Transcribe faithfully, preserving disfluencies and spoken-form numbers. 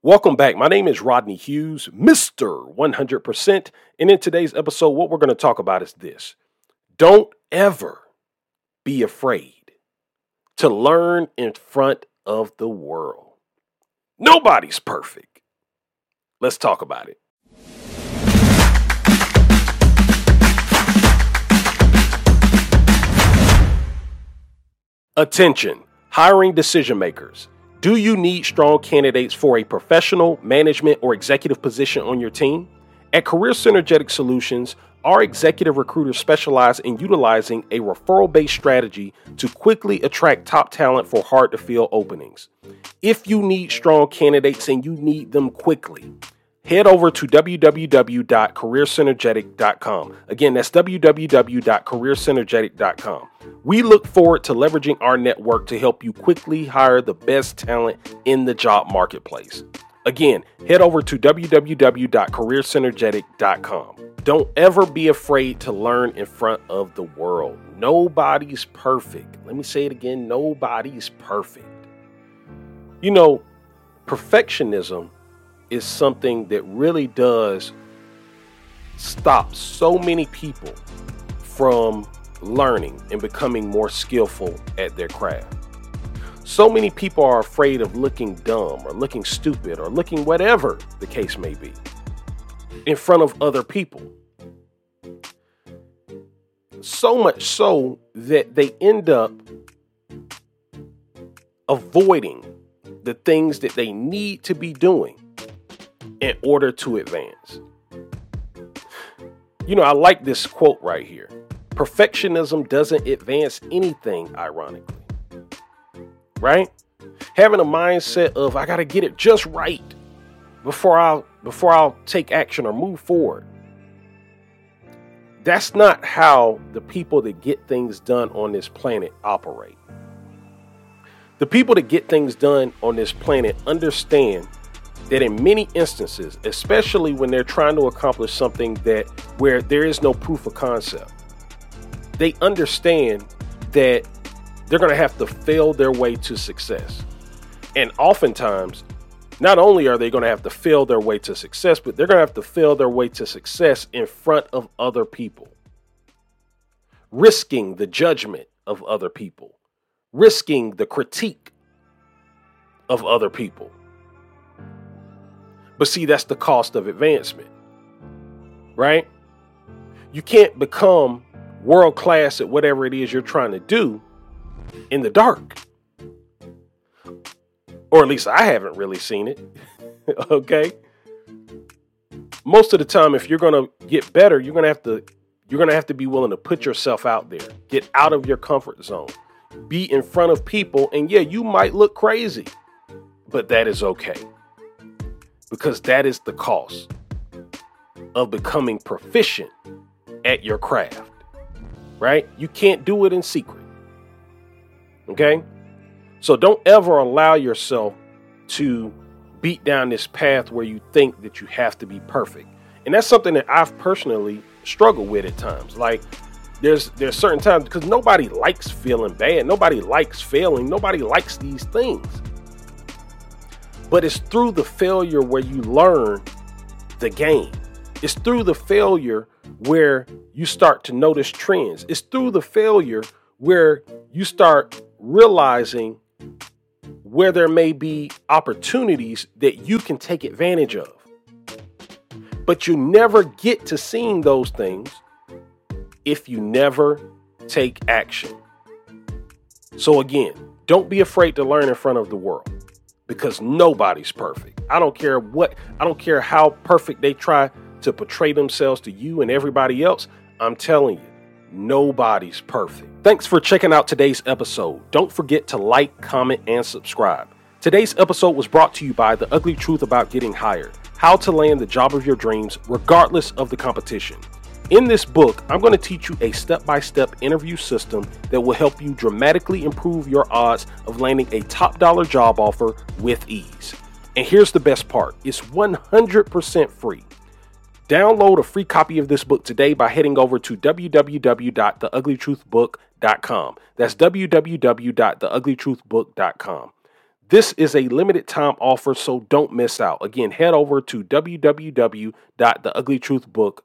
Welcome back. My name is Rodney Hughes, Mister one hundred percent. And in today's episode, what we're going to talk about is this. Don't ever be afraid to learn in front of the world. Nobody's perfect. Let's talk about it. Attention, hiring decision makers. Do you need strong candidates for a professional, management, or executive position on your team? At Career Synergetic Solutions, our executive recruiters specialize in utilizing a referral-based strategy to quickly attract top talent for hard-to-fill openings. If you need strong candidates and you need them quickly, head over to w w w dot career synergetic dot com. Again, that's w w w dot career synergetic dot com. We look forward to leveraging our network to help you quickly hire the best talent in the job marketplace. Again, head over to w w w dot career synergetic dot com. Don't ever be afraid to learn in front of the world. Nobody's perfect. Let me say it again. Nobody's perfect. You know, perfectionism is something that really does stop so many people from learning and becoming more skillful at their craft. So many people are afraid of looking dumb or looking stupid or looking whatever the case may be in front of other people. So much so that they end up avoiding the things that they need to be doing in order to advance. You know, I like this quote right here. Perfectionism doesn't advance anything, ironically, right? Having a mindset of, I got to get it just right before I'll, before I'll take action or move forward. That's not how the people that get things done on this planet operate. The people that get things done on this planet understand that in many instances, especially when they're trying to accomplish something that where there is no proof of concept, they understand that they're going to have to fail their way to success. And oftentimes, not only are they going to have to fail their way to success, but they're going to have to fail their way to success in front of other people, risking the judgment of other people, risking the critique of other people. But see, that's the cost of advancement, right? You can't become world class at whatever it is you're trying to do in the dark. Or at least I haven't really seen it. Okay. Most of the time, if you're going to get better, you're going to have to you're going to have to be willing to put yourself out there, get out of your comfort zone, be in front of people. And yeah, you might look crazy, but that is okay, because that is the cost of becoming proficient at your craft. Right? You can't do it in secret. Okay? So don't ever allow yourself to beat down this path where you think that you have to be perfect. And that's something that I've personally struggled with at times. Like there's there's certain times, because nobody likes feeling bad. Nobody likes failing. Nobody likes these things. But it's through the failure where you learn the game. It's through the failure where you start to notice trends. It's through the failure where you start realizing where there may be opportunities that you can take advantage of. But you never get to seeing those things if you never take action. So again, don't be afraid to learn in front of the world, because nobody's perfect. I don't care what, I don't care how perfect they try to portray themselves to you and everybody else. I'm telling you, nobody's perfect. Thanks for checking out today's episode. Don't forget to like, comment, and subscribe. Today's episode was brought to you by The Ugly Truth About Getting Hired, How to Land the Job of Your Dreams Regardless of the Competition. In this book, I'm going to teach you a step-by-step interview system that will help you dramatically improve your odds of landing a top-dollar job offer with ease. And here's the best part. It's one hundred percent free. Download a free copy of this book today by heading over to w w w dot the ugly truth book dot com. That's w w w dot the ugly truth book dot com. This is a limited time offer, so don't miss out. Again, head over to w w w dot the ugly truth book